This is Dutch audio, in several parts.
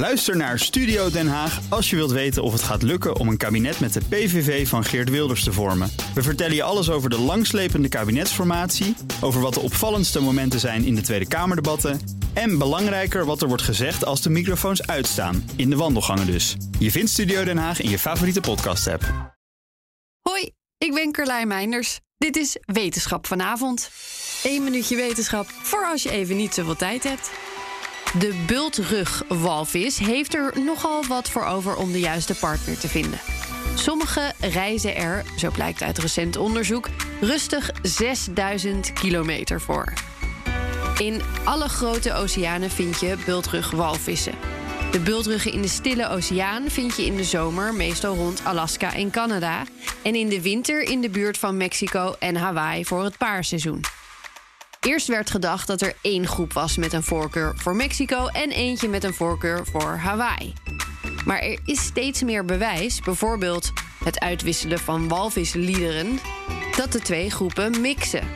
Luister naar Studio Den Haag als je wilt weten of het gaat lukken om een kabinet met de PVV van Geert Wilders te vormen. We vertellen je alles over de langslepende kabinetsformatie, over wat de opvallendste momenten zijn in de Tweede Kamerdebatten en belangrijker wat er wordt gezegd als de microfoons uitstaan, in de wandelgangen dus. Je vindt Studio Den Haag in je favoriete podcast-app. Hoi, ik ben Carlijn Meinders. Dit is Wetenschap vanavond. 1 minuutje wetenschap voor als je even niet zoveel tijd hebt. De bultrugwalvis heeft er nogal wat voor over om de juiste partner te vinden. Sommigen reizen er, zo blijkt uit recent onderzoek, rustig 6000 kilometer voor. In alle grote oceanen vind je bultrugwalvissen. De bultruggen in de Stille Oceaan vind je in de zomer meestal rond Alaska en Canada, en in de winter in de buurt van Mexico en Hawaii voor het paarseizoen. Eerst werd gedacht dat er één groep was met een voorkeur voor Mexico en eentje met een voorkeur voor Hawaii. Maar er is steeds meer bewijs, bijvoorbeeld het uitwisselen van walvisliederen, dat de twee groepen mixen.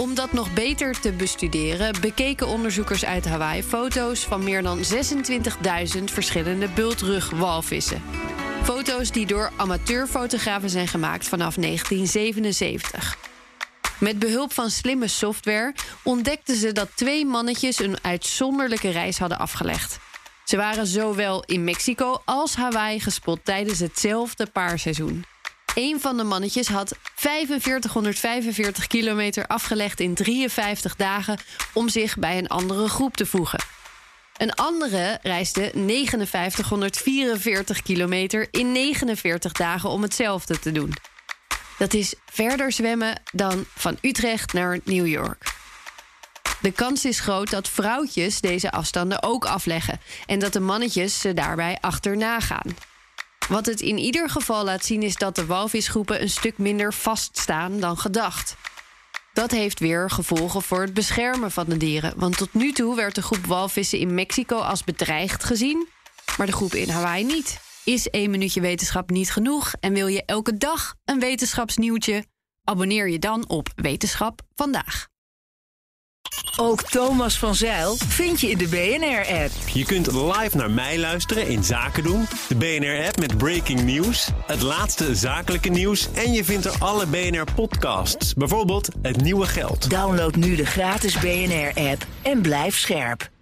Om dat nog beter te bestuderen, bekeken onderzoekers uit Hawaii foto's van meer dan 26.000 verschillende bultrugwalvissen. Foto's die door amateurfotografen zijn gemaakt vanaf 1977. Met behulp van slimme software ontdekten ze dat 2 mannetjes een uitzonderlijke reis hadden afgelegd. Ze waren zowel in Mexico als Hawaii gespot tijdens hetzelfde paarseizoen. Een van de mannetjes had 4545 kilometer afgelegd in 53 dagen om zich bij een andere groep te voegen. Een andere reisde 5944 kilometer in 49 dagen om hetzelfde te doen. Dat is verder zwemmen dan van Utrecht naar New York. De kans is groot dat vrouwtjes deze afstanden ook afleggen en dat de mannetjes ze daarbij achterna gaan. Wat het in ieder geval laat zien is dat de walvisgroepen een stuk minder vaststaan dan gedacht. Dat heeft weer gevolgen voor het beschermen van de dieren, want tot nu toe werd de groep walvissen in Mexico als bedreigd gezien, maar de groep in Hawaii niet. Is 1 minuutje wetenschap niet genoeg en wil je elke dag een wetenschapsnieuwtje? Abonneer je dan op Wetenschap Vandaag. Ook Thomas van Zijl vind je in de BNR-app. Je kunt live naar mij luisteren in Zaken doen. De BNR-app met breaking nieuws, het laatste zakelijke nieuws, en je vindt er alle BNR-podcasts, bijvoorbeeld Het Nieuwe Geld. Download nu de gratis BNR-app en blijf scherp.